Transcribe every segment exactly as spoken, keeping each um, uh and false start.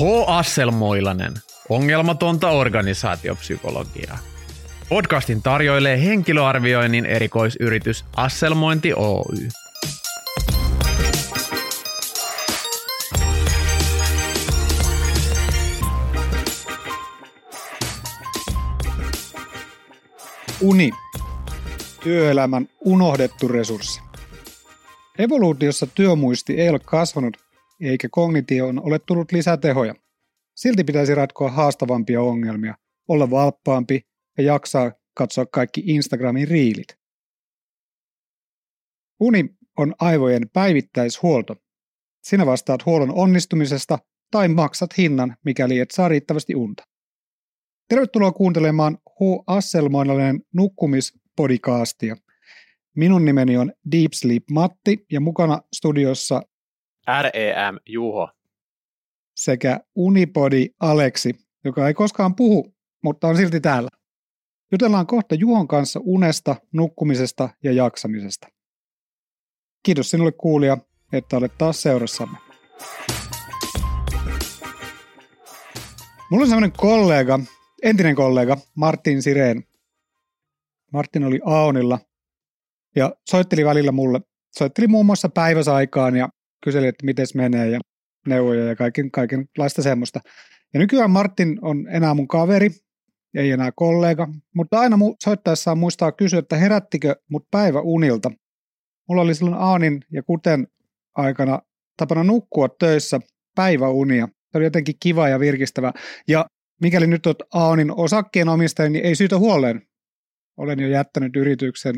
H. Asselmoilanen, ongelmatonta organisaatiopsykologiaa. Podcastin tarjoilee henkilöarvioinnin erikoisyritys Asselmointi Oy. Uni. Työelämän unohdettu resurssi. Evoluutiossa työmuisti ei ole kasvanut, eikä kognitioon ole tullut lisätehoja. Silti pitäisi ratkoa haastavampia ongelmia, olla valppaampi ja jaksaa katsoa kaikki Instagramin riilit. Uni on aivojen päivittäishuolto. Sinä vastaat huollon onnistumisesta tai maksat hinnan, mikäli et saa riittävästi unta. Tervetuloa kuuntelemaan H. Asselmoilanen nukkumispodikastia. Minun nimeni on Deep Sleep Matti ja mukana studiossa R E M Juho sekä Unipodi Aleksi, joka ei koskaan puhu, mutta on silti täällä. Jutellaan kohta Juhon kanssa unesta, nukkumisesta ja jaksamisesta. Kiitos sinulle kuulija, että olet taas seurassamme. Mulla on sellainen kollega, entinen kollega, Martin Sirén. Martin oli Aonilla ja soitteli välillä mulle. Soitteli muun muassa päiväsaikaan ja kyseli, että miten se menee ja neuvoja ja kaiken, kaikenlaista semmoista. Ja nykyään Martin on enää mun kaveri, ei enää kollega, mutta aina soittaessaan muistaa kysyä, että herättikö mut päiväunilta. Mulla oli silloin Aonin ja Kuten aikana tapana nukkua töissä päiväunia. Se oli jotenkin kiva ja virkistävä. Ja mikäli nyt olet Aonin osakkeenomistaja, niin ei syytä huoleen. Olen jo jättänyt yrityksen.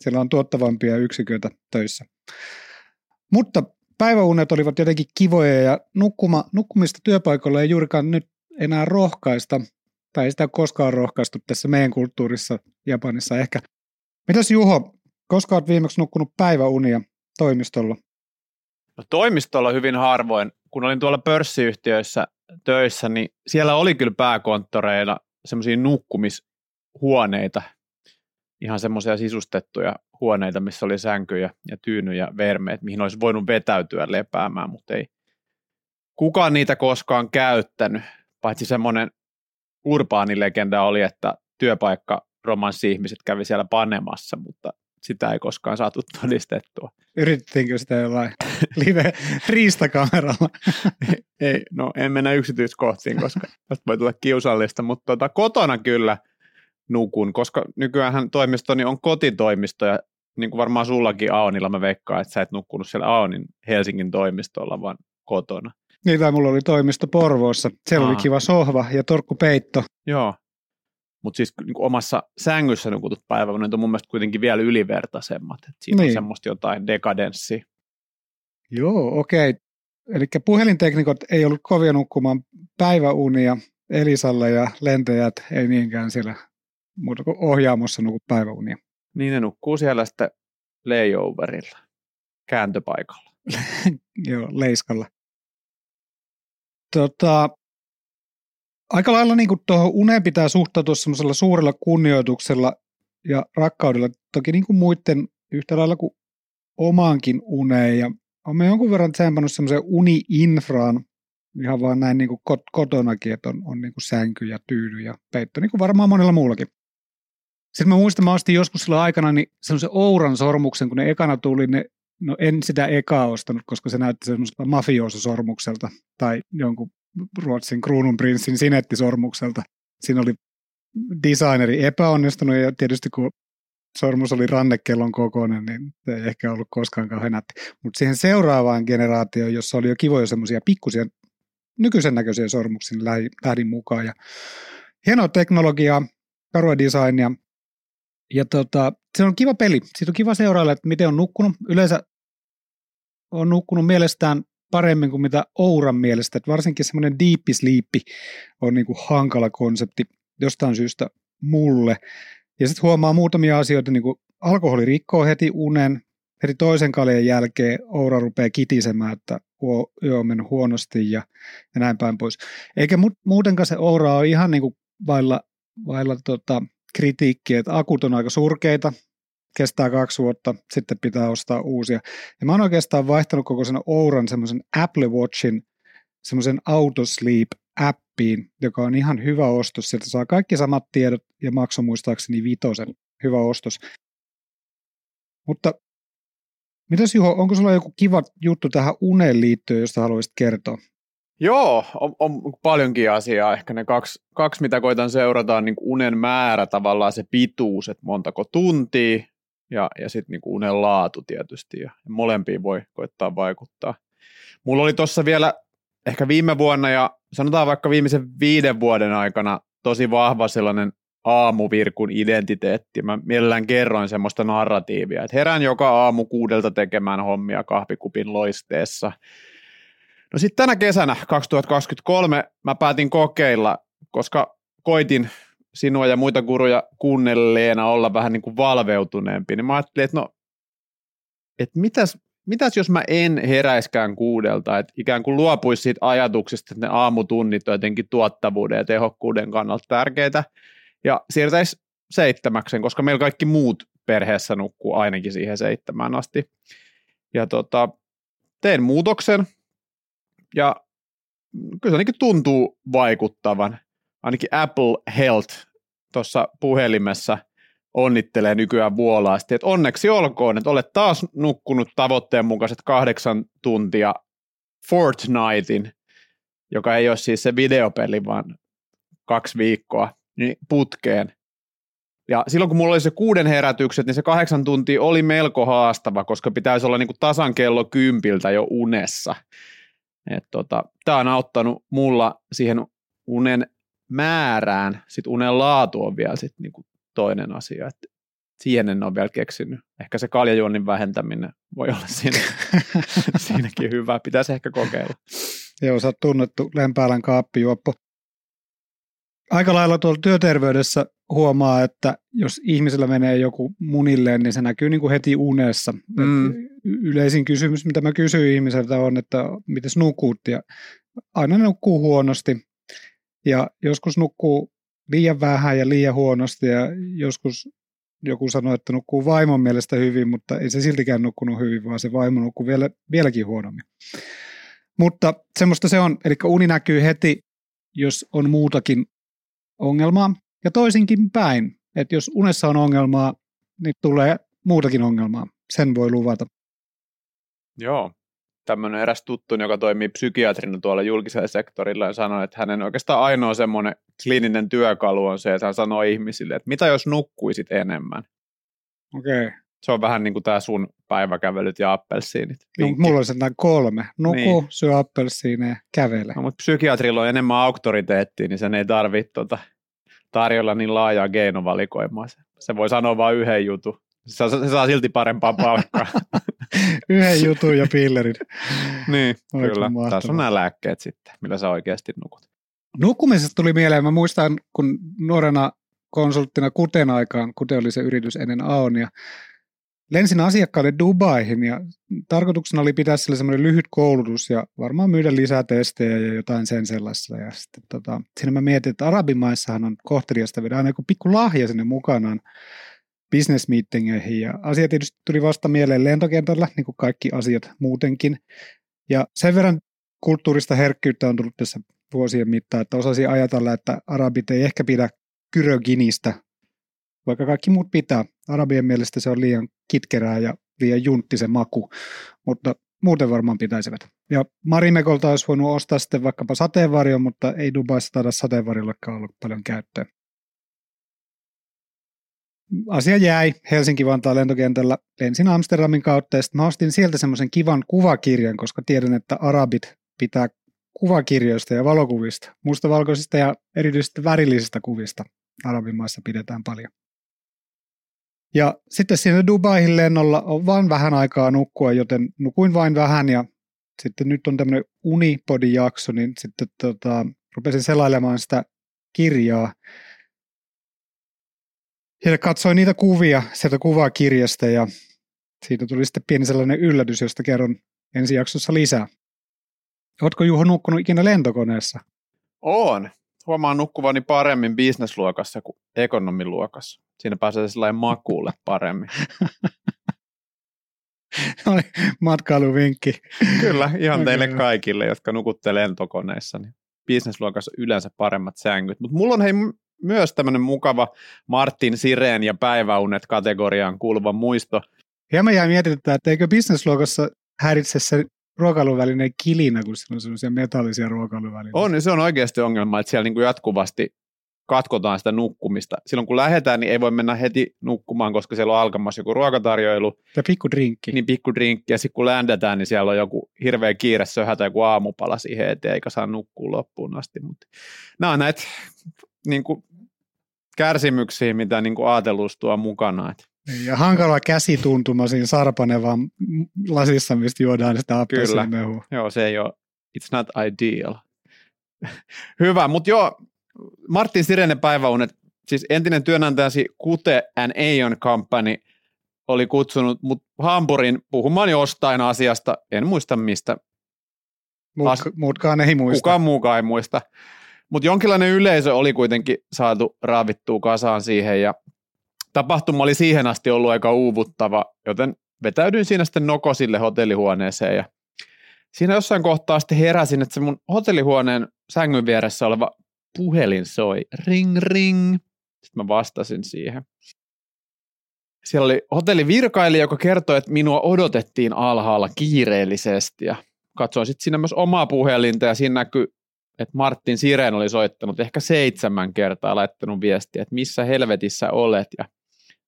Siellä on tuottavampia yksiköitä töissä. Mutta päiväunet olivat jotenkin kivoja ja nukkuma, nukkumista työpaikoilla ei juurikaan nyt enää rohkaista. Tai ei sitä koskaan rohkaistu tässä meidän kulttuurissa Japanissa ehkä. Mitäs Juho, koska olet viimeksi nukkunut päiväunia toimistolla? No, toimistolla hyvin harvoin. Kun olin tuolla pörssiyhtiöissä töissä, niin siellä oli kyllä pääkonttoreina semmoisia nukkumishuoneita. Ihan semmoisia sisustettuja huoneita, missä oli sänkyjä ja tyynyjä, vermeet, mihin olisi voinut vetäytyä lepäämään, mutta ei kukaan niitä koskaan käyttänyt. Paitsi semmoinen urbaanilegenda oli, että työpaikkaromanssi-ihmiset kävi siellä panemassa, mutta sitä ei koskaan saatu todistettua. Yritettiinkö sitä jollain live riistakameralla? Ei, no en mennä yksityiskohtiin, koska tästä voi tulla kiusallista, mutta tuota, kotona kyllä nukun, koska nykyäänhän toimistoni on kotitoimisto ja niin kuin varmaan sullakin Aonilla mä veikkaan, että sä et nukkunut siellä Aonin Helsingin toimistolla, vaan kotona. Niin, tai mulla oli toimisto Porvoossa. Siellä Aa. oli kiva sohva ja torkkupeitto. Joo. Mutta siis niin omassa sängyssä nukutut päiväunet on mun mielestä kuitenkin vielä ylivertaisemmat. Et siinä niin on semmoista jotain dekadenssia. Joo, okei. Okay. Eli puhelinteknikot ei ollut kovia nukkumaan päiväunia. Elisalla ja lentäjät ei niinkään siellä muuta kuin ohjaamossa nuku päiväunia. Niin, ne nukkuu siellä sitten layoverilla, kääntöpaikalla. Joo, leiskalla. Tota... Aika lailla niin tuohon uneen pitää suhtautua semmoisella suurella kunnioituksella ja rakkaudella, toki niin kuin muiden yhtä lailla kuin omaankin uneen. Ja olen jonkun verran tsempannut semmoiseen uni-infraan, ihan vaan näin niin kuin kot- kotonakin, että on, on niin kuin sänky ja tyydy ja peitto, niin kuin varmaan monella muullakin. Sitten mä muistan, mä ostin joskus silloin aikana niin semmoisen Ouran sormuksen, kun ne ekana tuli, ne, no en sitä ekaa ostanut, koska se näytti semmoiselta mafiososormukselta tai jonkun Ruotsin kruununprinssin sinettisormukselta. Siinä oli designeri epäonnistunut ja tietysti kun sormus oli rannekellon kokoinen, niin se ei ehkä ollut koskaan kauhean nätti. Mutta siihen seuraavaan generaatioon, jossa oli jo kivoja semmoisia pikkusia nykyisen näköisiä sormuksia, niin lähdin mukaan. Ja hienoa teknologiaa, karua designia ja tota, se on kiva peli. Siitä on kiva seurailla, että miten on nukkunut. Yleensä on nukkunut mielestään paremmin kuin mitä Ouran mielestä, että varsinkin semmoinen deep sleep on niin kuin hankala konsepti jostain syystä mulle. Ja sitten huomaa muutamia asioita, niin kuin alkoholi rikkoo heti unen, heti toisen kaljan jälkeen Oura rupeaa kitisemään, että yö on mennyt huonosti ja, ja näin päin pois. Eikä muutenkaan se Oura ole ihan niin kuin vailla, vailla tota kritiikkiä, että akut on aika surkeita. Kestää kaksi vuotta, sitten pitää ostaa uusia. Ja mä oon oikeastaan vaihtanut koko sen Ouran semmoisen Apple Watchin semmoisen Autosleep-appiin, joka on ihan hyvä ostos. Sieltä saa kaikki samat tiedot ja maksoi muistaakseni vitosen. Hyvä ostos. Mutta mitäs Juho, onko sulla joku kiva juttu tähän uneen liittyen, josta haluaisit kertoa? Joo, on, on paljonkin asiaa. Ehkä ne kaksi, kaksi mitä koitan seurata, on niin kuin unen määrä, tavallaan se pituus, että montako tuntia, ja, ja sitten niin kuin unen laatu tietysti, ja molempiin voi koittaa vaikuttaa. Mulla oli tuossa vielä ehkä viime vuonna, ja sanotaan vaikka viimeisen viiden vuoden aikana, tosi vahva sellainen aamuvirkun identiteetti. Mä mielellään kerroin semmoista narratiivia, että herään joka aamu kuudelta tekemään hommia kahvikupin loisteessa. No sitten tänä kesänä kaksituhattakaksikymmentäkolme mä päätin kokeilla, koska koitin sinua ja muita guruja kuunnelleena olla vähän niin kuin valveutuneempi, niin mä ajattelin, että no, että mitäs, mitäs jos mä en heräiskään kuudelta, että ikään kuin luopuisi siitä ajatuksesta, että ne aamutunnit on jotenkin tuottavuuden ja tehokkuuden kannalta tärkeitä, ja siirtäisi seitsemäkseen, koska meillä kaikki muut perheessä nukkuu ainakin siihen seitsemään asti. Ja tota, tein muutoksen. Ja kyllä se ainakin tuntuu vaikuttavan. Ainakin Apple Health tuossa puhelimessa onnittelee nykyään vuolaasti, että onneksi olkoon, että olet taas nukkunut tavoitteen mukaiset kahdeksan tuntia Fortnightin, joka ei ole siis se videopeli, vaan kaksi viikkoa niin putkeen. Ja silloin kun mulla oli se kuuden herätykset, niin se kahdeksan tuntia oli melko haastava, koska pitäisi olla niin kuin tasan kello kympiltä jo unessa. Tota, tämä on auttanut mulla siihen unen määrään, sitten unen laatu on vielä sit niinku toinen asia, että siihen en ole vielä keksinyt. Ehkä se kaljajuonnin vähentäminen voi olla siinä, siinäkin hyvä, pitäisi ehkä kokeilla. Joo, sä oot tunnettu Lempäälän kaappijuoppo. Aika lailla tuolla työterveydessä huomaa, että jos ihmisellä menee joku munilleen, niin se näkyy niin kuin heti unessa. Mm. Yleisin kysymys, mitä mä kysyn ihmiseltä on, että mites nukut? Ja aina nukkuu huonosti ja joskus nukkuu liian vähän ja liian huonosti ja joskus joku sanoo, että nukkuu vaimon mielestä hyvin, mutta ei se siltikään nukkunut hyvin, vaan se vaimo nukkuu vielä, vieläkin huonommin. Mutta semmoista se on, eli uni näkyy heti, jos on muutakin ongelmaa. Ja toisinkin päin, että jos unessa on ongelmaa, niin tulee muutakin ongelmaa. Sen voi luvata. Joo. Tämmöinen eräs tuttu, joka toimii psykiatrina tuolla julkisella sektorilla, ja sanoi, että hänen oikeastaan ainoa semmoinen kliininen työkalu on se, että hän sanoo ihmisille, että mitä jos nukkuisit enemmän? Okei. Okay. Se on vähän niin kuin tämä sun päiväkävelyt ja appelsiinit. No, mulla on sentään kolme. Nuku, niin. Syö appelsiineja, kävele. No, mutta psykiatrilla on enemmän auktoriteettia, niin sen ei tarvitse tuota tarjolla niin laajaa keinovalikoimaa. Se voi sanoa vain yhden jutun. Se saa, se saa silti parempaa palkkaa. Yhden jutun ja pillerin. Niin, oliko kyllä. Mahtavaa. Tässä on nämä lääkkeet sitten, millä sä oikeasti nukut. Nukkumisesta tuli mieleen. Mä muistan, kun nuorena konsulttina Kuten aikaan, Kuten oli se yritys ennen Aonia, lensin asiakkaalle Dubaihin ja tarkoituksena oli pitää sille semmoinen lyhyt koulutus ja varmaan myydä lisää testejä ja jotain sen sellaista. Ja sitten tota, siinä mä mietin, että arabimaissahan on kohteliasta vedä aina joku pikku lahja sinne mukanaan business-meetingeihin. Ja asia tietysti tuli vasta mieleen lentokentällä, niin kuin kaikki asiat muutenkin. Ja sen verran kulttuurista herkkyyttä on tullut tässä vuosien mittaan, että osasin ajatella, että arabit ei ehkä pidä kyröginistä, vaikka kaikki muut pitää. Arabien mielestä se on liian kitkerää ja liian juntti se maku, mutta muuten varmaan pitäisivät. Ja Marimekolta olisi voinut ostaa sitten vaikkapa sateenvarjon, mutta ei Dubaissa taida sateenvarjollakaan ollut paljon käyttöä. Asia jäi Helsinki-Vantaan lentokentällä. Lensin Amsterdamin kautta ja sitten mä ostin sieltä semmoisen kivan kuvakirjan, koska tiedän, että arabit pitää kuvakirjoista ja valokuvista, mustavalkoisista ja erityisesti värillisistä kuvista. Arabimaissa pidetään paljon. Ja sitten siinä Dubaihin lennolla on vain vähän aikaa nukkua, joten nukuin vain vähän ja sitten nyt on tämmöinen Unipodi-jakso, niin sitten tota, rupesin selailemaan sitä kirjaa. Ja katsoin niitä kuvia sieltä kuvakirjasta ja siitä tuli sitten pieni sellainen yllätys, josta kerron ensi jaksossa lisää. Ootko Juho nukkunut ikinä lentokoneessa? On. Huomaan nukkuvani paremmin businessluokassa kuin ekonomiluokassa. Siinä pääsee sellainen makuulle paremmin. oli matkailuvinkki. Kyllä, ihan okay, teille kaikille, jotka nukutte lentokoneissa. Niin businessluokassa yleensä paremmat sängyt. Mutta mulla on hei, myös tämmöinen mukava Martin Sirén ja päiväunet kategoriaan kuuluva muisto. Ja mä jäin mietityttää, että eikö businessluokassa häiritse se ruokailuvälineen kilinä, kun siellä on sellaisia metallisia ruokailuvälineitä. On, se on oikeasti ongelma, että siellä niin kuin jatkuvasti katkotaan sitä nukkumista. Silloin kun lähdetään, niin ei voi mennä heti nukkumaan, koska siellä on alkamassa joku ruokatarjoilu. Ja pikkudrinkki. Niin pikkudrinkki. Ja sitten kun ländätään, niin siellä on joku hirveä kiire söhätä joku aamupala siihen eteen, eikä saa nukkua loppuun asti. Mutta nämä on näitä niin kuin kärsimyksiä, mitä niin kuin aateluus tuo mukanaan. Ja hankala käsituntuma siinä sarpanevaan lasissa, mistä juodaan sitä appelsiin mehua. Kyllä, joo, se ei ole, it's not ideal. Hyvä, mutta joo, Martin Sirénin päiväunet, siis entinen työnantajasi Kuten and Aon Company oli kutsunut mut Hampurin puhumaan jostain asiasta, en muista mistä. As- muutkaan ei muista. Kukaan muukaan ei muista. Mutta jonkinlainen yleisö oli kuitenkin saatu raavittua kasaan siihen ja tapahtuma oli siihen asti ollut aika uuvuttava, joten vetäydyin siinä sitten nokosille hotellihuoneeseen ja siinä jossain kohtaa sitten heräsin, että se mun hotellihuoneen sängyn vieressä oleva puhelin soi. Ring, ring. Sitten mä vastasin siihen. Siellä oli hotellivirkailija, joka kertoi, että minua odotettiin alhaalla kiireellisesti ja katsoin sitten siinä myös omaa puhelinta ja siinä näkyi, että Martin Sirén oli soittanut ehkä seitsemän kertaa laittanut viestiä, että missä helvetissä olet ja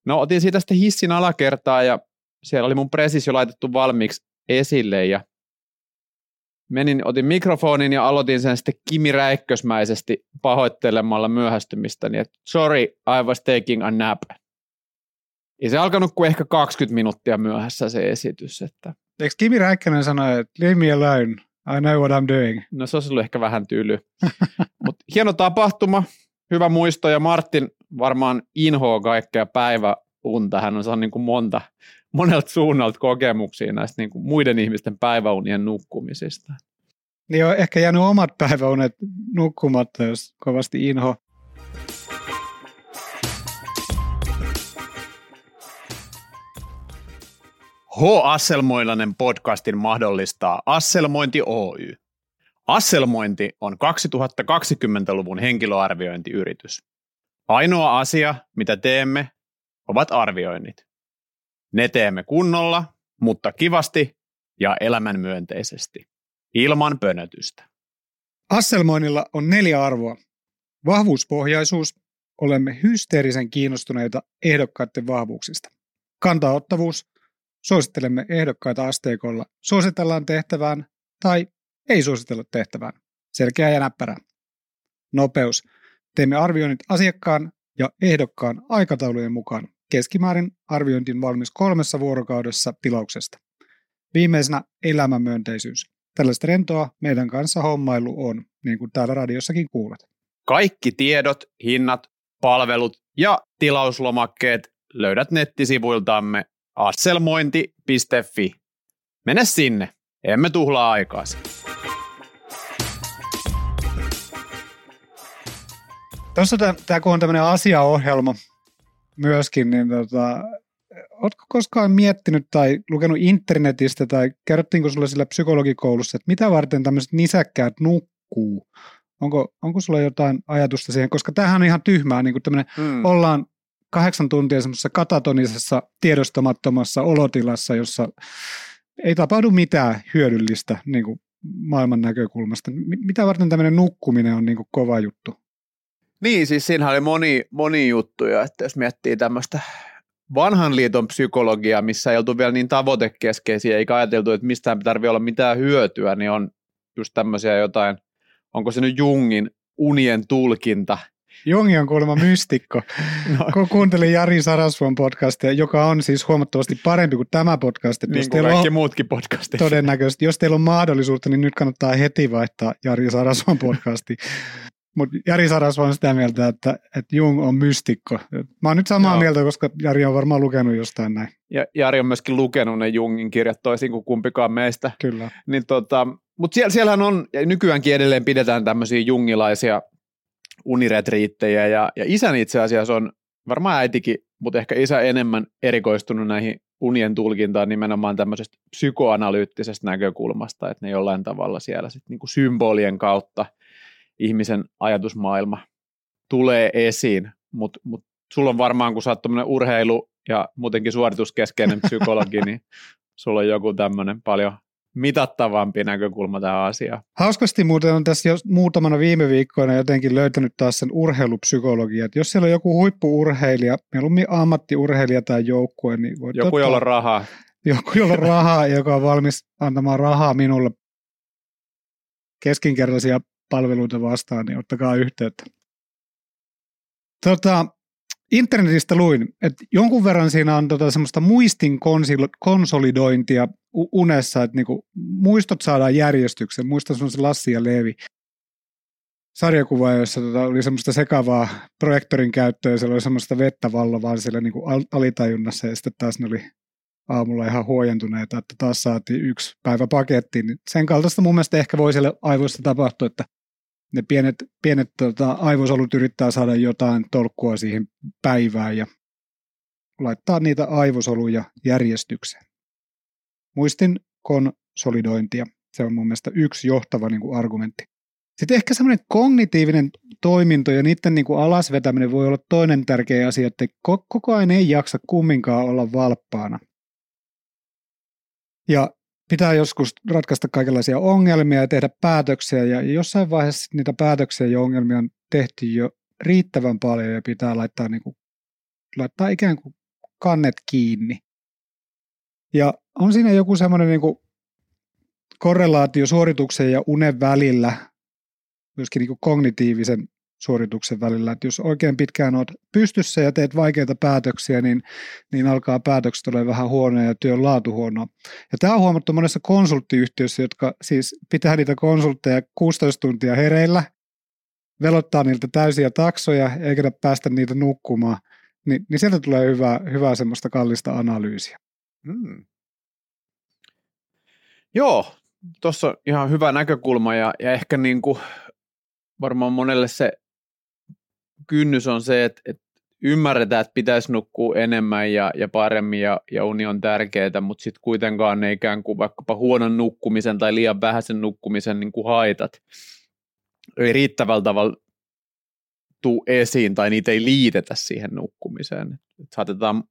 no otin siitä sitten hissin alakertaa ja siellä oli mun presis jo laitettu valmiiksi esille ja menin, otin mikrofonin ja aloitin sen sitten Kimi Räikkösmäisesti pahoittelemalla myöhästymistäni, että sorry, I was taking a nap. Ei se alkanut kuin ehkä kaksikymmentä minuuttia myöhässä se esitys. Että... Eikö Kimi Räikkönen sano, että leave me alone, I know what I'm doing? No se olisi ollut ehkä vähän tyly. Mut hieno tapahtuma, hyvä muisto ja Martin varmaan inhoaa kaikkea päiväunta. Hän on saanut niin kuin monta, monelta suunnalta kokemuksia näistä niin kuin muiden ihmisten päiväunien nukkumisista. Niin on ehkä jäänyt omat päiväunet nukkumatta, jos kovasti inho. H. Asselmoilanen podcastin mahdollistaa Asselmointi Oy. Asselmointi on kaksituhattakaksikymmentäluvun henkilöarviointiyritys. Ainoa asia, mitä teemme, ovat arvioinnit. Ne teemme kunnolla, mutta kivasti ja elämänmyönteisesti, ilman pönötystä. Asselmoinnilla on neljä arvoa. Vahvuuspohjaisuus. Olemme hysteerisen kiinnostuneita ehdokkaiden vahvuuksista. Kantaottavuus. Suosittelemme ehdokkaita asteikolla. Suositellaan tehtävään tai ei suositella tehtävään. Selkeä ja näppärä. Nopeus. Teemme arvioinnit asiakkaan ja ehdokkaan aikataulujen mukaan. Keskimäärin arviointin valmis kolmessa vuorokaudessa tilauksesta. Viimeisenä elämänmyönteisyys. Tällaista rentoa meidän kanssa hommailu on, niin kuin täällä radiossakin kuulet. Kaikki tiedot, hinnat, palvelut ja tilauslomakkeet löydät nettisivuiltamme atselmointi piste fi. Mene sinne, emme tuhlaa aikaasi. Tuossa tämä on tämmöinen asiaohjelma myöskin, niin tota, ootko koskaan miettinyt tai lukenut internetistä tai kerrottiinko sulla sillä psykologikoulussa, että mitä varten tämmöiset nisäkkäät nukkuu? Onko, onko sulla jotain ajatusta siihen? Koska tämähän on ihan tyhmää, niin kuin tämmöinen mm. ollaan kahdeksan tuntia semmoisessa katatonisessa tiedostamattomassa olotilassa, jossa ei tapahdu mitään hyödyllistä niin kuin maailman näkökulmasta. M- mitä varten tämmöinen nukkuminen on niin kuin kova juttu? Niin, siis siinähän oli moni, moni juttuja, että jos miettii tämmöistä vanhan liiton psykologiaa, missä ei oltu vielä niin tavoitekeskeisiä, eikä ajateltu, että mistään tarvitse olla mitään hyötyä, niin on just tämmöisiä jotain, onko se nyt Jungin unien tulkinta? Jung on kuulemma mystikko. No. Kun kuuntelin Jari Sarasvuon podcastia, joka on siis huomattavasti parempi kuin tämä podcast. Niin kuin kaikki on, muutkin podcastit. Todennäköisesti. Jos teillä on mahdollisuutta, niin nyt kannattaa heti vaihtaa Jari Sarasvuon podcastiin. Mutta Jari Sarasvuo on sitä mieltä, että, että Jung on mystikko. Mä oon nyt samaa Joo. mieltä, koska Jari on varmaan lukenut jostain näin. Ja Jari on myöskin lukenut ne Jungin kirjat toisin kuin kumpikaan meistä. Kyllä. Niin tota, mutta siellä, siellähän on, nykyäänkin edelleen pidetään tämmöisiä jungilaisia uniretriittejä. Ja, ja isäni itse asiassa on varmaan äitikin, mutta ehkä isä enemmän erikoistunut näihin unien tulkintaan nimenomaan tämmöisestä psykoanalyyttisestä näkökulmasta, että ne jollain tavalla siellä sitten niin kuin symbolien kautta ihmisen ajatusmaailma tulee esiin, mutta mut sulla on varmaan, kun sä oot tommoinen urheilu ja muutenkin suorituskeskeinen psykologi, niin sulla on joku tämmöinen paljon mitattavampi näkökulma tähän asiaan. Hauskasti muuten on tässä jo muutamana viime viikkoina jotenkin löytänyt taas sen urheilupsykologian. Jos siellä on joku huippu-urheilija, mieluummin ammattiurheilija tai joukkue, niin voi joku, jolla on rahaa. Joku, jolla on rahaa, joka on valmis antamaan rahaa minulle keskinkertaisia palveluita vastaan, niin ottakaa yhteyttä. Tota, internetistä luin, että jonkun verran siinä on tota semmoista muistin konsolidointia unessa, että niinku muistot saadaan järjestykseen. Muistan semmoisen Lassi ja Levi sarjakuva, jossa tota oli semmoista sekavaa projektorin käyttöä ja siellä oli semmoista vettä vallovaa siellä niinku alitajunnassa ja sitten taas ne oli aamulla ihan huojentuneita, että taas saatiin yksi päivä pakettiin. Sen kaltaista mun mielestä ehkä voi siellä aivoissa tapahtua, että ne pienet, pienet tota, aivosolut yrittää saada jotain tolkkua siihen päivään ja laittaa niitä aivosoluja järjestykseen. Muistin konsolidointia. Se on mun mielestä yksi johtava niin kuin argumentti. Sitten ehkä semmoinen kognitiivinen toiminto ja niiden niin kuin alasvetäminen voi olla toinen tärkeä asia, että koko ajan ei jaksa kumminkaan olla valppaana. Ja pitää joskus ratkaista kaikenlaisia ongelmia ja tehdä päätöksiä, ja jossain vaiheessa niitä päätöksiä ja ongelmia on tehty jo riittävän paljon, ja pitää laittaa, niin kuin, laittaa ikään kuin kannet kiinni. Ja on siinä joku semmoinen niin kuin korrelaatio suorituksen ja unen välillä, myöskin niin kuin kognitiivisen suorituksen välillä, että jos oikein pitkään olet pystyssä ja teet vaikeita päätöksiä, niin, niin alkaa päätökset olla vähän huonoja ja työn laatu huonoa. Ja tämä on huomattu monessa konsulttiyhtiössä, jotka siis pitää niitä konsultteja kuusitoista tuntia hereillä, velottaa niiltä täysiä taksoja eikä päästä niitä nukkumaan, niin, niin sieltä tulee hyvää, hyvää semmoista kallista analyysiä. Hmm. Joo, tuossa on ihan hyvä näkökulma ja, ja ehkä niin kuin varmaan monelle se kynnys on se, että, että ymmärretään, että pitäisi nukkua enemmän ja, ja paremmin ja, ja uni on tärkeää, mutta sitten kuitenkaan ne ikään kuin vaikkapa huonon nukkumisen tai liian vähäisen nukkumisen niin kuin haitat ei riittävällä tavalla tule esiin tai niitä ei liitetä siihen nukkumiseen. Et saatetaan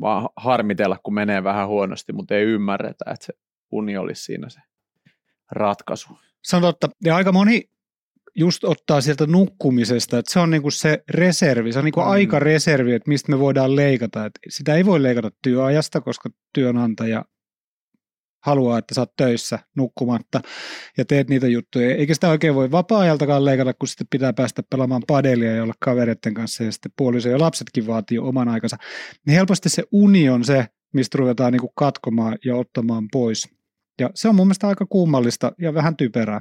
vaan harmitella, kun menee vähän huonosti, mutta ei ymmärretä, että se uni olisi siinä se ratkaisu. Sanotaan, että ja aika moni just ottaa sieltä nukkumisesta, että se on niinku se reservi, se on niinku mm. aikareservi, että mistä me voidaan leikata. Et sitä ei voi leikata työajasta, koska työnantaja haluaa, että sä oot töissä nukkumatta ja teet niitä juttuja. Eikä sitä oikein voi vapaa-ajaltakaan leikata, kun sitten pitää päästä pelaamaan padelia ja olla kavereiden kanssa ja sitten puoliso ja lapsetkin vaatii oman aikansa. Niin helposti se uni on se, mistä ruvetaan niinku katkomaan ja ottamaan pois. Ja se on mun mielestä aika kummallista ja vähän typerää.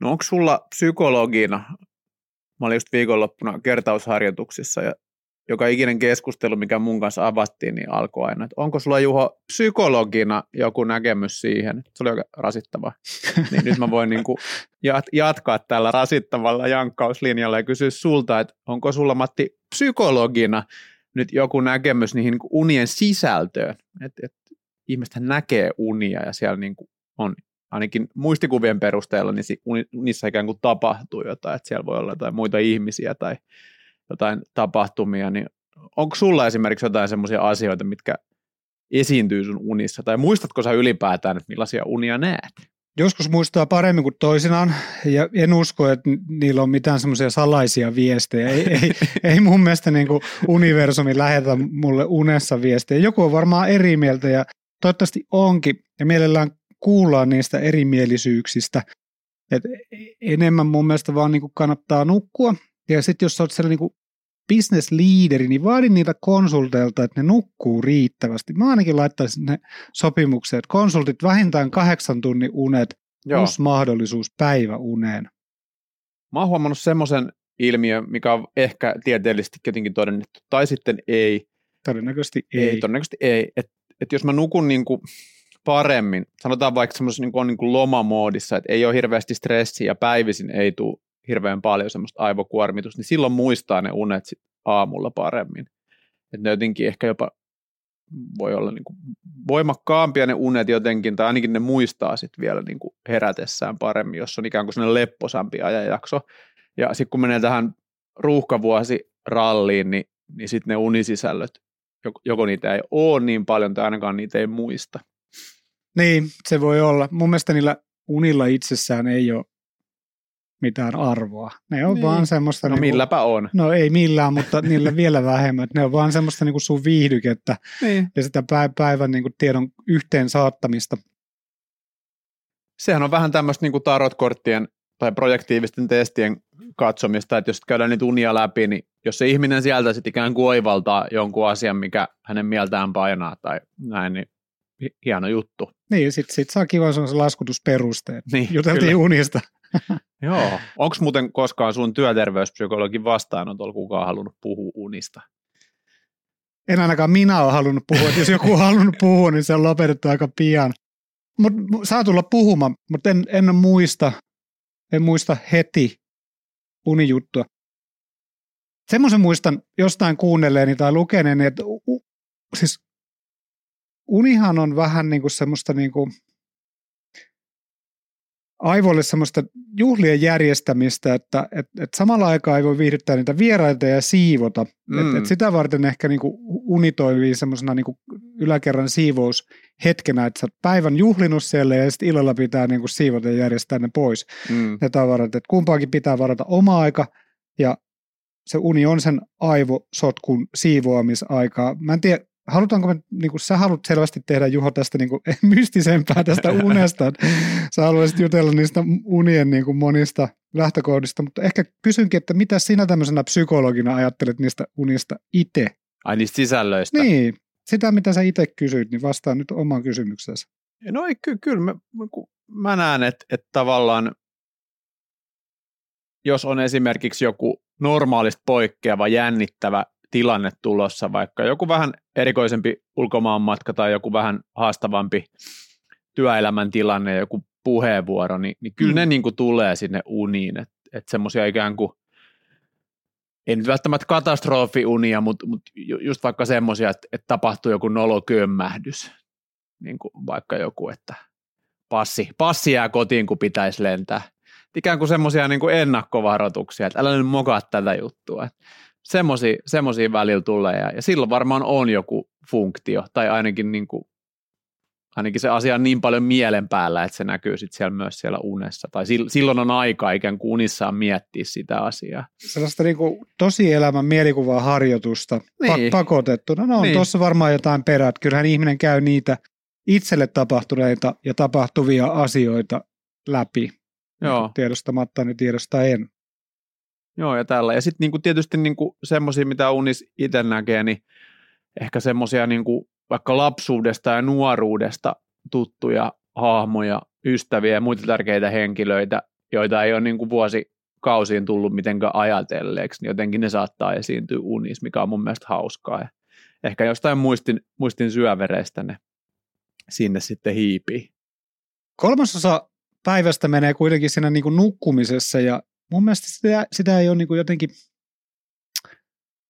No onko sulla psykologina, mä olin just viikonloppuna kertausharjoituksissa ja joka ikinen keskustelu, mikä mun kanssa avattiin, niin alkoi aina, että onko sulla Juho psykologina joku näkemys siihen? Se oli aika rasittavaa. Niin nyt mä voin niinku jatkaa tällä rasittavalla jankkauslinjalla ja kysyä sulta, että onko sulla Matti psykologina nyt joku näkemys niihin niinku unien sisältöön? Että et, ihmisethän näkee unia ja siellä niinku on ainakin muistikuvien perusteella, niin niissä ikään kuin tapahtuu jotain, että siellä voi olla jotain muita ihmisiä tai jotain tapahtumia, niin onko sulla esimerkiksi jotain semmoisia asioita, mitkä esiintyy sun unissa, tai muistatko sä ylipäätään, että millaisia unia näet? Joskus muistaa paremmin kuin toisinaan, ja en usko, että niillä on mitään semmoisia salaisia viestejä. Ei, ei, ei mun mielestä niin kuin universumi lähetä mulle unessa viestejä. Joku on varmaan eri mieltä, ja toivottavasti onkin, ja mielellään kuullaan niistä erimielisyyksistä. Et enemmän mun mielestä vaan niinku kannattaa nukkua. Ja sitten jos sä oot siellä niinku business-liideri, niin vaadi niitä konsulteilta, että ne nukkuu riittävästi. Mä ainakin laittaisin ne sopimukset, että konsultit vähintään kahdeksan tunnin unet, Joo. plus mahdollisuus päiväuneen. Mä oon huomannut semmoisen ilmiön, mikä on ehkä tieteellisesti jotenkin todennettu, tai sitten ei. Todennäköisesti ei. ei todennäköisesti ei. Että et jos mä nukun niinku paremmin. Sanotaan vaikka semmoisessa niin kuin, niin kuin lomamoodissa, että ei ole hirveästi stressiä ja päivisin ei tule hirveän paljon semmoista aivokuormitusta, niin silloin muistaa ne unet sit aamulla paremmin. Että ne jotenkin ehkä jopa voi olla niin kuin voimakkaampia ne unet jotenkin, tai ainakin ne muistaa sitten vielä niin kuin herätessään paremmin, jos on ikään kuin sellainen lepposampi ajanjakso. Ja sitten kun menee tähän ruuhkavuosiralliin, niin, niin sitten ne unisisällöt, joko niitä ei ole niin paljon, tai ainakaan niitä ei muista. Niin, se voi olla. Mun mielestä niillä unilla itsessään ei ole mitään arvoa. Ne on niin. vaan semmoista... No niin milläpä kuin, on. No ei millään, mutta niillä vielä vähemmän. Ne on vaan semmoista niin kuin sun viihdykettä niin. ja sitä päivän niin kuin tiedon yhteen saattamista. Sehän on vähän tämmöistä niin kuin tarotkorttien tai projektiivisten testien katsomista, että jos käydään niitä unia läpi, niin jos se ihminen sieltä sitten ikään kuin oivaltaa jonkun asian, mikä hänen mieltään painaa tai näin, niin hieno juttu. Niin, sitten sit saa kivan sellaisen laskutusperusteen. Niin, juteltiin kyllä. unista. Joo. Onko muuten koskaan sun työterveyspsykologin vastaanotolla kukaan halunnut puhua unista? En ainakaan minä ole halunnut puhua. Jos joku on halunnut puhua, niin se on lopetettu aika pian. Mut, saa tulla puhumaan, mutta en, en muista. En muista heti unijuttua. Semmoisen muistan jostain kuunnelleeni tai lukeneeni, että u, u, siis unihan on vähän niin kuin semmoista niin kuin aivoille semmoista juhlien järjestämistä, että et, et samalla aikaa ei voi viihdyttää niitä vieraita ja siivota. Mm. Et, et sitä varten ehkä niin kuin uni toimii semmoisena niin kuin yläkerran siivoushetkenä, että sä oot päivän juhlinut siellä ja sitten illalla pitää niin kuin siivota ja järjestää ne pois. Mm. Ne tavarat, että kumpaankin pitää varata oma aika ja se uni on sen aivosotkun siivoamisaikaa. Mä en tiedä, halutaanko me, niin kuin sä haluat selvästi tehdä, Juho, tästä niin kuin mystisempää tästä unesta. Sä haluaisit jutella niistä unien niin kuin monista lähtökohdista, mutta ehkä kysynkin, että mitä sinä tämmöisenä psykologina ajattelet niistä unista itse? Ai niistä sisällöistä? Niin, sitä mitä sä itse kysyit, niin vastaan nyt omaan kysymykseesi. No ei, ky- kyllä mä, mä näen, että, että tavallaan jos on esimerkiksi joku normaalista poikkeava, jännittävä tilanne tulossa, vaikka joku vähän erikoisempi ulkomaanmatka tai joku vähän haastavampi työelämän tilanne, joku puheenvuoro, niin, niin kyllä mm. ne niin kuin tulee sinne uniin, että et semmoisia ikään kuin, ei nyt välttämättä katastrofiunia, mutta mut just vaikka semmoisia, että et tapahtuu joku nolokömmähdys, niin kuin vaikka joku, että passi, passi jää kotiin, kun pitäisi lentää. Et ikään kuin semmoisia niin kuin ennakkovaroituksia, että älä nyt mokaa tätä juttua, että Semmoisia, semmoisia välillä tulee ja, ja silloin varmaan on joku funktio tai ainakin, niin kuin, ainakin se asia on niin paljon mielen päällä, että se näkyy sitten siellä myös siellä unessa. Tai silloin on aika ikään kuin unissaan miettiä sitä asiaa. Sellaista niin kuin tosielämän mielikuvaa harjoitusta niin. pakotettuna. No on niin. tuossa varmaan jotain perää. Kyllähän ihminen käy niitä itselle tapahtuneita ja tapahtuvia asioita läpi. Joo. Tiedostamatta niin tiedosta en. Joo, ja tällä. Ja sitten niinku, tietysti niinku, semmoisia, mitä unis itse näkee, niin ehkä semmoisia niinku, vaikka lapsuudesta ja nuoruudesta tuttuja hahmoja, ystäviä ja muita tärkeitä henkilöitä, joita ei ole niinku, vuosikausiin tullut mitenkään ajatelleeksi, niin jotenkin ne saattaa esiintyä unis, mikä on mun mielestä hauskaa. Ja ehkä jostain muistin, muistin syövereistä ne sinne sitten hiipii. Kolmasosa päivästä menee kuitenkin siinä niinku, nukkumisessa ja mun mielestä sitä, sitä ei ole niin kuin jotenkin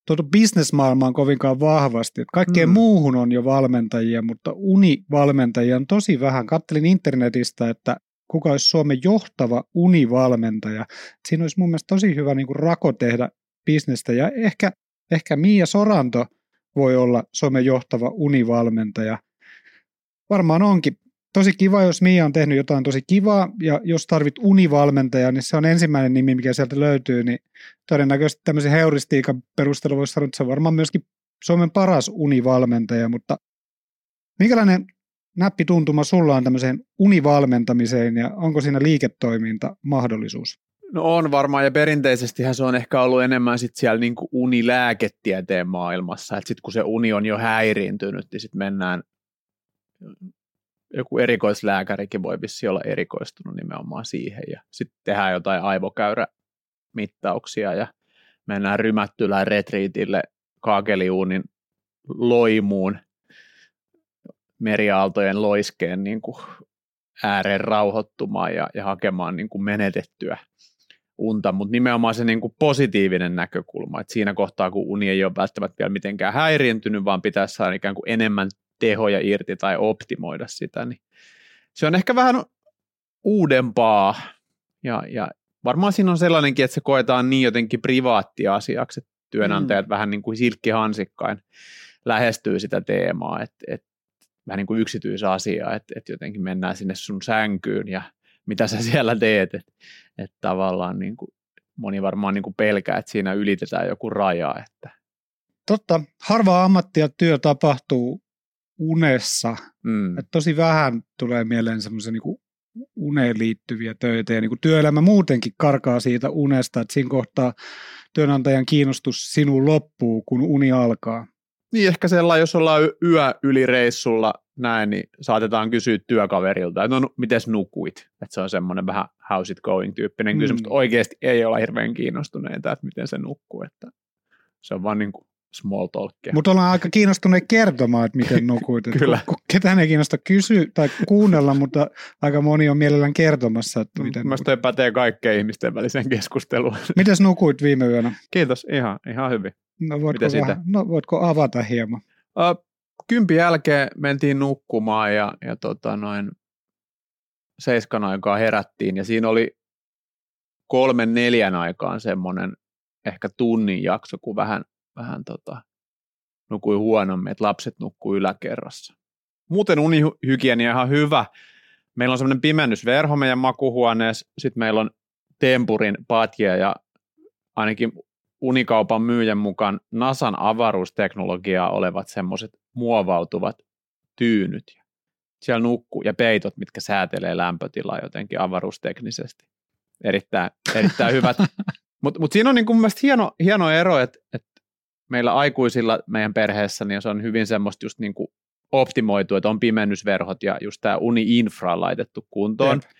tuotu bisnesmaailmaan kovinkaan vahvasti. Että kaikkeen mm. muuhun on jo valmentajia, mutta univalmentajia on tosi vähän. Kattelin internetistä, että kuka olisi Suomen johtava univalmentaja. Siinä olisi mun mielestä tosi hyvä niin kuin rako tehdä bisnestä. Ja ehkä, ehkä Mia Soranto voi olla Suomen johtava univalmentaja. Varmaan onkin. Tosi kiva, jos Mia on tehnyt jotain tosi kivaa, ja jos tarvit univalmentaja, niin se on ensimmäinen nimi, mikä sieltä löytyy, niin todennäköisesti tämmöisen heuristiikan perusteella voisi sanoa, että se on varmaan myöskin Suomen paras univalmentaja, mutta minkälainen näppituntuma sulla on tämmöiseen univalmentamiseen, ja onko siinä liiketoiminta mahdollisuus? No on varmaan, ja perinteisestihän se on ehkä ollut enemmän sit siellä niinku unilääketieteen maailmassa, että sitten kun se uni on jo häiriintynyt, niin sitten mennään... Joku erikoislääkärikin voi vissiin olla erikoistunut nimenomaan siihen ja sitten tehdään jotain aivokäyrämittauksia ja mennään rymättylään retriitille kaakeliuunin loimuun meriaaltojen loiskeen niin kuin ääreen rauhoittumaan ja, ja hakemaan niin kuin menetettyä unta, mutta nimenomaan se niin kuin positiivinen näkökulma, että siinä kohtaa, kun uni ei ole välttämättä vielä mitenkään häiriintynyt, vaan pitäisi saada ikään kuin enemmän tehoja irti tai optimoida sitä, niin se on ehkä vähän uudempaa ja, ja varmaan siinä on sellainenkin, että se koetaan niin jotenkin privaattiasiaksi, että työnantajat mm. vähän niin kuin silkkihansikkain lähestyy sitä teemaa, että, että vähän niin kuin yksityisasia, että, että jotenkin mennään sinne sun sänkyyn ja mitä sä siellä teet, että, että tavallaan niin kuin moni varmaan niin kuin pelkää, että siinä ylitetään joku raja. Että. Totta, harva ammatti ja työ tapahtuu unessa, mm. että tosi vähän tulee mieleen semmoisia niin kuin uneen liittyviä töitä ja niin kuin työelämä muutenkin karkaa siitä unesta, että siinä kohtaa työnantajan kiinnostus sinuun loppuu, kun uni alkaa. Niin ehkä sellainen, jos ollaan yö yli reissulla näin, niin saatetaan kysyä työkaverilta, että no mites nukuit? Että se on semmoinen vähän how's it going -tyyppinen kysymys, mm. oikeasti ei olla hirveän kiinnostuneita, että miten se nukkuu, että se on vaan niin kuin small talkia. Mutta ollaan aika kiinnostuneet kertomaan, että miten nukuit. Kyllä. Ketään ei kiinnosta kysyä tai kuunnella, mutta aika moni on mielellään kertomassa, että miten. Mielestäni pätee kaikkeen ihmisten väliseen keskusteluun. Mites nukuit viime yönä? Kiitos, ihan, ihan hyvin. No voitko, vähän, no voitko avata hieman? Uh, Kympin jälkeen mentiin nukkumaan ja, ja tota noin seiskan aikaa herättiin ja siinä oli kolmen neljän aikaan semmoinen ehkä tunnin jakso, kun vähän, vähän tota, nukui huonommin, että lapset nukkui yläkerrassa. Muuten unihygienia ihan hyvä. Meillä on semmoinen pimennysverho meidän makuhuoneessa, sitten meillä on Tempurin patja ja ainakin unikaupan myyjän mukaan NASAn avaruusteknologiaa olevat semmoiset muovautuvat tyynyt. Siellä nukkuu ja peitot, mitkä säätelee lämpötilaa jotenkin avaruusteknisesti. Erittäin, erittäin hyvät. Mutta mut siinä on niin kuin mun mielestä hieno, hieno ero, että et meillä aikuisilla meidän perheessä niin se on hyvin semmoista just niin kuin optimoitu, että on pimennysverhot ja just tämä uni-infra laitettu kuntoon. Jep.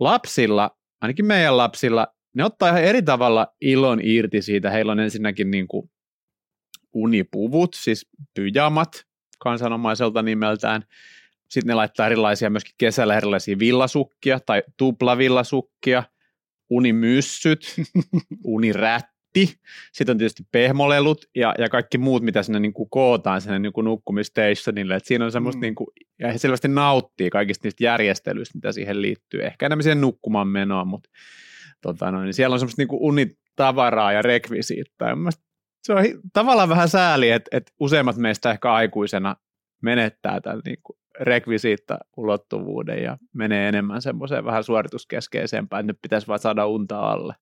Lapsilla, ainakin meidän lapsilla, ne ottaa ihan eri tavalla ilon irti siitä. Heillä on ensinnäkin niin kuin unipuvut, siis pyjamat kansanomaiselta nimeltään. Sitten ne laittaa erilaisia myöskin kesällä erilaisia villasukkia tai tuplavillasukkia, unimyssyt, unirätti. Sitten on tietysti pehmolelut ja, ja kaikki muut, mitä sinne niin kuin kootaan sinne niin kuin nukkumistationille. Et siinä on semmoista, mm. niin kuin, ja he selvästi nauttii kaikista niistä järjestelyistä, mitä siihen liittyy. Ehkä enemmän siihen nukkumaan menoa, mutta Tota no, niin siellä on semmoista niinku unitavaraa ja rekvisiittaa. Se on tavallaan vähän sääli, että et useimmat meistä ehkä aikuisena menettää tämän niinku rekvisiittaulottuvuuden ja menee enemmän semmoiseen vähän suorituskeskeisempään, että nyt pitäisi vaan saada unta alle.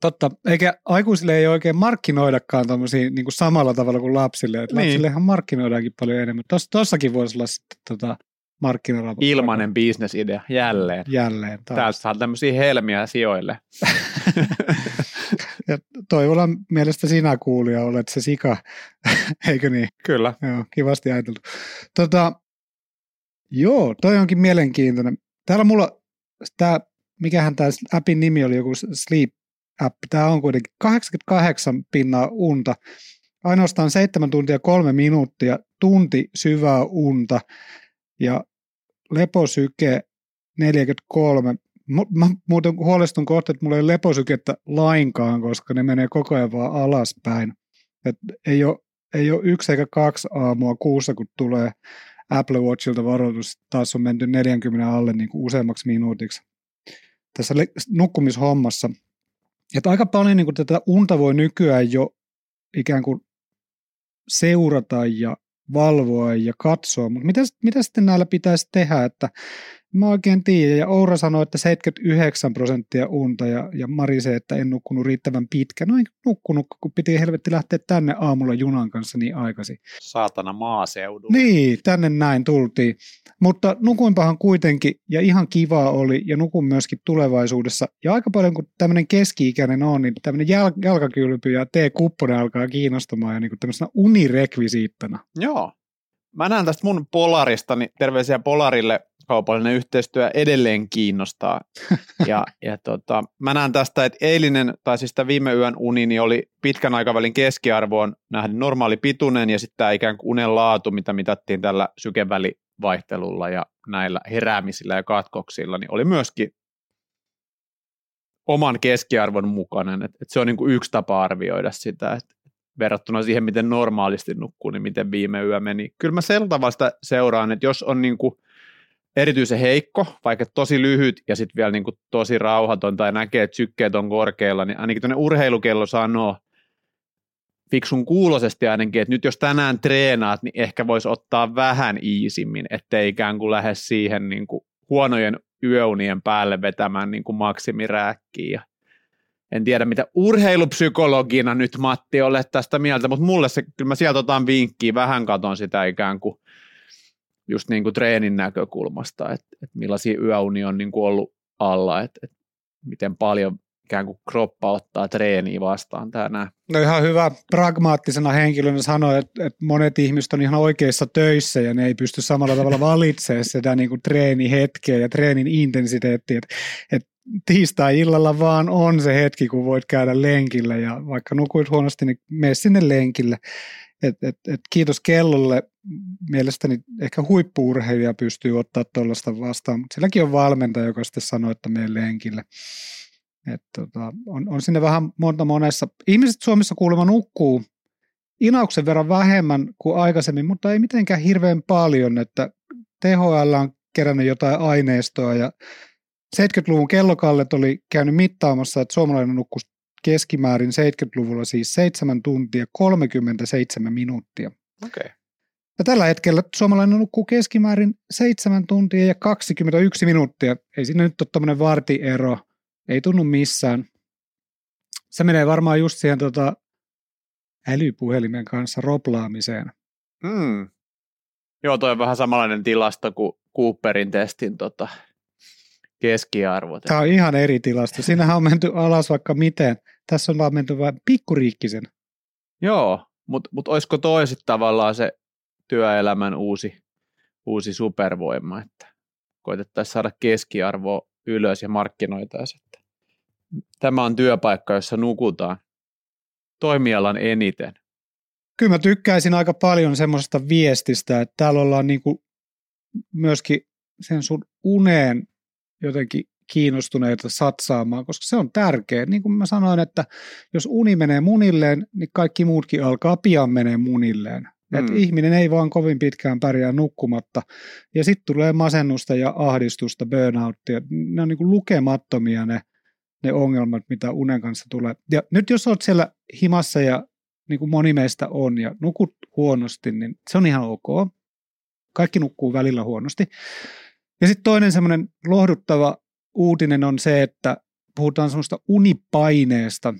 Totta, eikä aikuisille ei oikein markkinoidakaan tämmöisiä niin kuin samalla tavalla kuin lapsille. Niin. Lapsillehan markkinoidaankin paljon enemmän. Tuossakin voisi olla sitten tota markkinarapo. Ilmainen bisnesidea, jälleen. Jälleen. Täältä saa tämmöisiä helmiä sijoille. Ja Toivolan mielestä sinä kuulija olet se sika, eikö niin? Kyllä. Joo, kivasti ajateltu. Tota, joo, toi onkin mielenkiintoinen. Täällä mulla, tää, mikähän tämä appin nimi oli, joku Sleep App, tämä on kuitenkin kahdeksankymmentäkahdeksan pinnaa unta. Ainoastaan seitsemän tuntia kolme minuuttia, tunti syvää unta. Ja leposyke neljäkymmentäkolme. Mä muuten huolestun kohta, että mulla ei ole leposykettä lainkaan, koska ne menee koko ajan vaan alaspäin. Et ei ole, ei ole yksi eikä kaksi aamua kuussa, kun tulee Apple Watchilta varoitus. Taas on menty neljäkymmentä alle niin kuin useammaksi minuutiksi tässä le- nukkumishommassa. Et aika paljon niin kuin tätä unta voi nykyään jo ikään kuin seurata ja valvoa ja katsoa, mutta mitä, mitä sitten näillä pitäisi tehdä, että mä oikein tiedän, ja Oura sanoi, että seitsemänkymmentäyhdeksän prosenttia unta, ja, ja Mari se, että en nukkunut riittävän pitkä, no en nukkunut, kun piti helvetti lähteä tänne aamulla junan kanssa niin aikaisin. Saatana maaseudulla. Niin, tänne näin tultiin, mutta nukuinpahan kuitenkin, ja ihan kivaa oli, ja nukun myöskin tulevaisuudessa, ja aika paljon kun tämmöinen keski-ikäinen on, niin tämmöinen jäl- jalkakylpy ja T-kupponen alkaa kiinnostamaan, ja niin kuin tämmöisenä unirekvisiittana. Joo. Mä näen tästä mun Polaristani, terveisiä Polarille, kaupallinen yhteistyö edelleen kiinnostaa. Ja, ja tota, mä näen tästä, että eilinen, tai siis tämä viime yön uni, niin oli pitkän aikavälin keskiarvoon nähden normaali pituinen, ja sitten tämä ikään kuin unen laatu, mitä mitattiin tällä sykevälivaihtelulla ja näillä heräämisillä ja katkoksilla, niin oli myöskin oman keskiarvon mukainen. Et, et se on niin kuin yksi tapa arvioida sitä, että verrattuna siihen, miten normaalisti nukkuu, niin miten viime yö meni. Kyllä mä sillä tavalla sitä seuraan, että jos on niin kuin erityisen heikko, vaikka tosi lyhyt ja sitten vielä niin kuin tosi rauhaton tai näkee, että sykkeet on korkealla, niin ainakin tuonne urheilukello sanoo fiksun kuulosesti ainakin, että nyt jos tänään treenaat, niin ehkä voisi ottaa vähän iisimmin, ettei ikään kuin lähde siihen niin kuin huonojen yöunien päälle vetämään niin kuin maksimirääkkiä. En tiedä, mitä urheilupsykologina nyt, Matti, olet tästä mieltä, mutta mulle se, kyllä mä sieltä otan vinkkiä, vähän katon sitä ikään kuin just niin kuin treenin näkökulmasta, että, että millaisia yöunia on niin kuin ollut alla, että, että miten paljon ikään kuin kroppa ottaa treeniä vastaan tänään. No ihan hyvä pragmaattisena henkilönä sanoa, että, että monet ihmiset on ihan oikeissa töissä ja ne ei pysty samalla tavalla valitsemaan sitä niin kuin treenihetkeä ja treenin intensiteettiä. Että, että tiistai-illalla vaan on se hetki, kun voit käydä lenkillä ja vaikka nukuit huonosti, niin mene sinne lenkille. Et, et, et kiitos kellolle. Mielestäni ehkä huippu-urheilija pystyy ottaa tuollaista vastaan, mutta silläkin on valmentaja, joka sitten sanoo, että mene lenkille. Et, tota, on, on sinne vähän monta monessa. Ihmiset Suomessa kuulemma nukkuu inauksen verran vähemmän kuin aikaisemmin, mutta ei mitenkään hirveän paljon. Että T H L on kerännyt jotain aineistoa ja seitsemänkymmentäluvun kellokallet oli käynyt mittaamassa, että suomalainen nukkui keskimäärin seitsemänkymmentäluvulla siis seitsemän tuntia kolmekymmentäseitsemän minuuttia. Okay. Ja tällä hetkellä suomalainen nukkuu keskimäärin seitsemän tuntia ja kaksikymmentäyksi minuuttia. Ei siinä nyt ole tämmöinen vartiero, ei tunnu missään. Se menee varmaan just siihen tota älypuhelimen kanssa roplaamiseen. Mm. Joo, toi on vähän samanlainen tilasto kuin Cooperin testin tota keskiarvot. Tämä on ihan eri tilasto. Siinähän on menty alas vaikka miten. Tässä on vaan menty vain pikkuriikkisen. Joo, mutta mut olisiko toi sit tavallaan se työelämän uusi, uusi supervoima, että koitettaisiin saada keskiarvoa ylös ja markkinoitaisiin, että tämä on työpaikka, jossa nukutaan toimialan eniten. Kyllä mä tykkäisin aika paljon semmoisesta viestistä, että täällä ollaan niinku myöskin sen sun uneen jotenkin kiinnostuneita satsaamaan, koska se on tärkeää. Niin kuin mä sanoin, että jos uni menee munilleen, niin kaikki muutkin alkaa pian menee munilleen. Mm. Että ihminen ei vaan kovin pitkään pärjää nukkumatta. Ja sitten tulee masennusta ja ahdistusta, burnouttia. Ne on niin kuin lukemattomia ne, ne ongelmat, mitä unen kanssa tulee. Ja nyt jos olet siellä himassa ja niin kuin moni meistä on ja nukut huonosti, niin se on ihan ok. Kaikki nukkuu välillä huonosti. Ja sitten toinen semmoinen lohduttava uutinen on se, että puhutaan semmoista unipaineesta.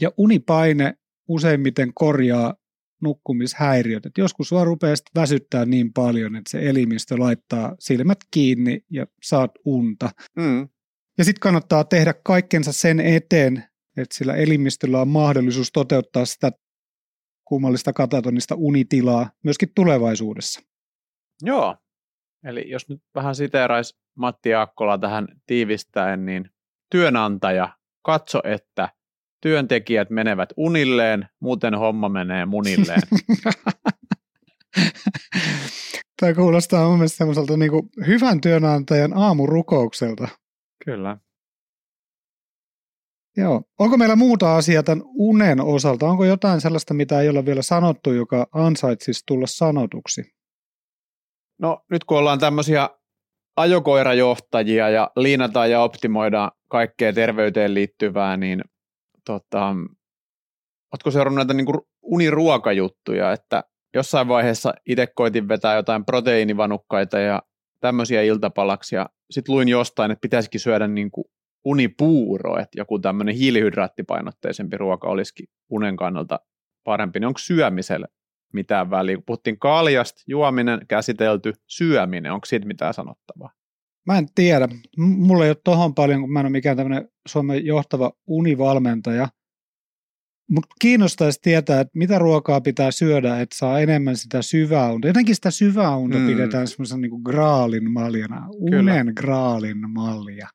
Ja unipaine useimmiten korjaa nukkumishäiriöt. Et joskus vaan rupeaa sitten väsyttää niin paljon, että se elimistö laittaa silmät kiinni ja saat unta. Mm. Ja sitten kannattaa tehdä kaikkensa sen eteen, että sillä elimistöllä on mahdollisuus toteuttaa sitä kummallista katatonista unitilaa myöskin tulevaisuudessa. Joo. Eli jos nyt vähän siteeraisi Matti Aakkola tähän tiivistäen, niin työnantaja, katso, että työntekijät menevät unilleen, muuten homma menee munilleen. Tämä kuulostaa mun mielestä semmoiselta niin kuin hyvän työnantajan aamurukoukselta. Kyllä. Joo. Onko meillä muuta asiaa tämän unen osalta? Onko jotain sellaista, mitä ei ole vielä sanottu, joka ansaitsisi tulla sanotuksi? No nyt kun ollaan tämmöisiä ajokoirajohtajia ja liinataan ja optimoidaan kaikkea terveyteen liittyvää, niin tota, ootko seurannut näitä niin kuin uniruokajuttuja, että jossain vaiheessa itse koitin vetää jotain proteiinivanukkaita ja tämmöisiä iltapalaksi ja sitten luin jostain, että pitäisikin syödä niin kuin unipuuro, että joku tämmöinen hiilihydraattipainotteisempi ruoka olisikin unen kannalta parempi, niin onko syömisellä mitään väliä? Puhuttiin kaljasta, juominen, käsitelty, syöminen. Onko siitä mitään sanottavaa? Mä en tiedä. M- mulla ei ole tohon paljon, kun mä en ole mikään tämmöinen Suomen johtava univalmentaja. Mutta kiinnostaisi tietää, että mitä ruokaa pitää syödä, että saa enemmän sitä syvää unta. Jotenkin sitä syvää unta mm. pidetään semmoisen niin kuin graalin maljana. Unen graalin malja.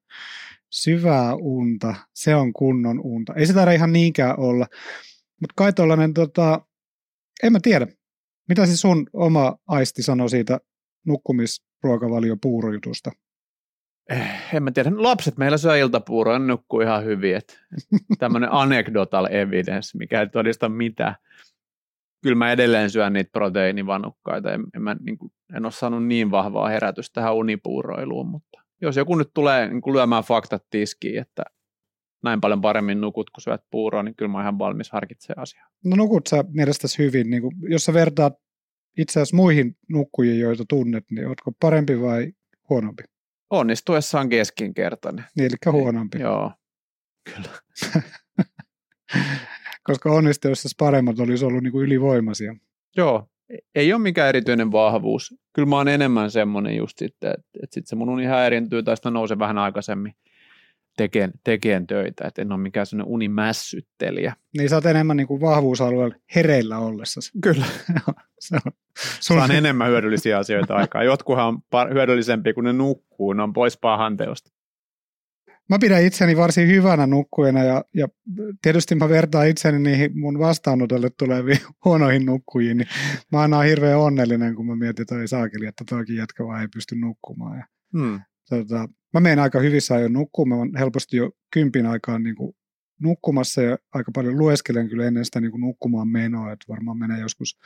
Syvää unta. Se on kunnon unta. Ei se taida ihan niinkään olla. Mutta kai tollainen tota... En mä tiedä. Mitä se sun oma aisti sanoi siitä nukkumisruokavaliopuurojutusta? en mä tiedä, lapset meillä syö iltapuuroa, ne nukkuu ihan hyvin. Tämmöinen anecdotal evidence, mikä ei todista mitään. Kyllä mä edelleen syön niitä proteiinivanukkaita. En, en, mä, niin kuin, en ole saanut niin vahvaa herätystä tähän unipuuroiluun, mutta jos joku nyt tulee niin kuin lyömään faktat tiskiin, että näin paljon paremmin nukut, kun syöt puuroa, niin kyllä mä oon ihan valmis harkitsemaan asiaa. No nukut sä mielestäsi hyvin. Niin kuin, jos sä vertaat itse asiassa muihin nukkujiin, joita tunnet, niin ootko parempi vai huonompi? Onnistuessaan keskinkertainen. Eli huonompi. Ei, joo, kyllä. Koska onnistuessa paremmat olisi ollut niin kuin ylivoimaisia. Joo, ei ole mikään erityinen vahvuus. Kyllä mä oon enemmän semmoinen just sitten, että, että sitten se mun uni häiriintyy tai sitä nousee vähän aikaisemmin tekeen, tekeen töitä. Että en ole mikään semmoinen unimässyttelijä. Niin sä oot enemmän niin kuin vahvuusalueella hereillä ollessasi. Kyllä. Se on, se on enemmän hyödyllisiä asioita aikaa. Jotkuhan on par- hyödyllisempiä, kun ne nukkuu. Ne on pois pahan teosta. Mä pidän itseni varsin hyvänä nukkujana ja, ja tietysti mä vertaan itseni niihin mun vastaanotolle tuleviin huonoihin nukkujiin. Niin mä aina oon hirveän onnellinen, kun mä mietin, että ei saakeli, että toikin jatka vaan ei pysty nukkumaan. Ja, hmm. tota, mä menen aika hyvissä ajoin nukkuun. Mä oon helposti jo kympin aikaan niin kuin nukkumassa ja aika paljon lueskelen kyllä ennen sitä niin kuin nukkumaan menoa. Että varmaan menee joskus...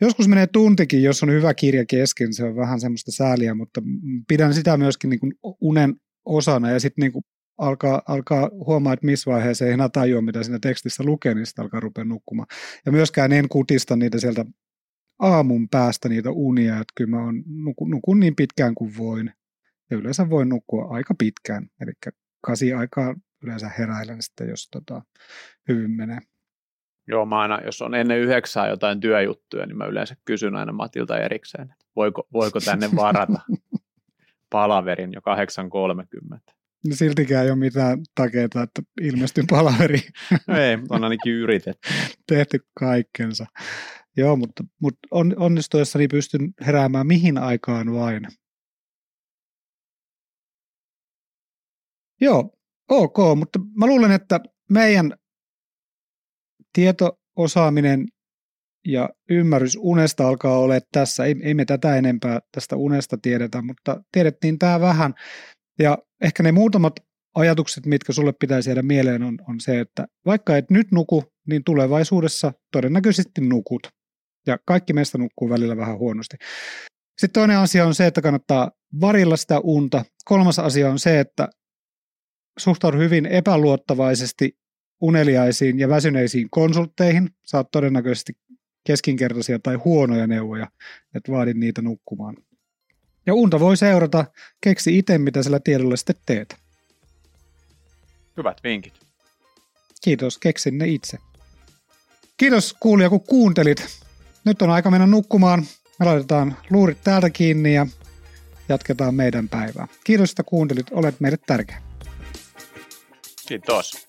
Joskus menee tuntikin, jos on hyvä kirja kesken, se on vähän semmoista sääliä, mutta pidän sitä myöskin niin kuin unen osana ja sitten niin kuin alkaa, alkaa huomaa, että missä vaiheessa ei enää tajua, mitä siinä tekstissä lukee, niin sitten alkaa rupea nukkumaan. Ja myöskään en kutista niitä sieltä aamun päästä niitä unia, että kyllä mä oon nukun, nukun niin pitkään kuin voin ja yleensä voin nukkua aika pitkään, eli kasi aikaa yleensä heräilen sitten, jos tota, hyvin menee. Joo, mä aina, jos on ennen yhdeksää jotain työjuttuja, niin mä yleensä kysyn aina Matilta erikseen, että voiko, voiko tänne varata palaverin jo kahdeksan kolmekymmentä. No siltikään ei ole mitään takeita, että ilmestyn palaveriin. No ei, mutta on ainakin yritetty. Tehty kaikkensa. Joo, mutta, mutta on, onnistuessani pystyn heräämään mihin aikaan vain. Joo, ok, mutta mä luulen, että meidän... Tieto, osaaminen ja ymmärrys unesta alkaa olla tässä. Ei, ei me tätä enempää tästä unesta tiedetä, mutta tiedettiin tämä vähän. Ja ehkä ne muutamat ajatukset, mitkä sulle pitäisi jäädä mieleen, on, on se, että vaikka et nyt nuku, niin tulevaisuudessa todennäköisesti nukut. Ja kaikki meistä nukkuu välillä vähän huonosti. Sitten toinen asia on se, että kannattaa varilla sitä unta. Kolmas asia on se, että suhtaudu hyvin epäluottavaisesti uneliaisiin ja väsyneisiin konsultteihin. Saat todennäköisesti keskinkertaisia tai huonoja neuvoja, että vaadin niitä nukkumaan. Ja unta voi seurata. Keksi itse, mitä sillä tiedolla sitten teet. Hyvät vinkit. Kiitos, keksin ne itse. Kiitos kuulija, kun kuuntelit. Nyt on aika mennä nukkumaan. Me laitetaan luurit täältä kiinni ja jatketaan meidän päivää. Kiitos, että kuuntelit. Olet meille tärkeä. Kiitos.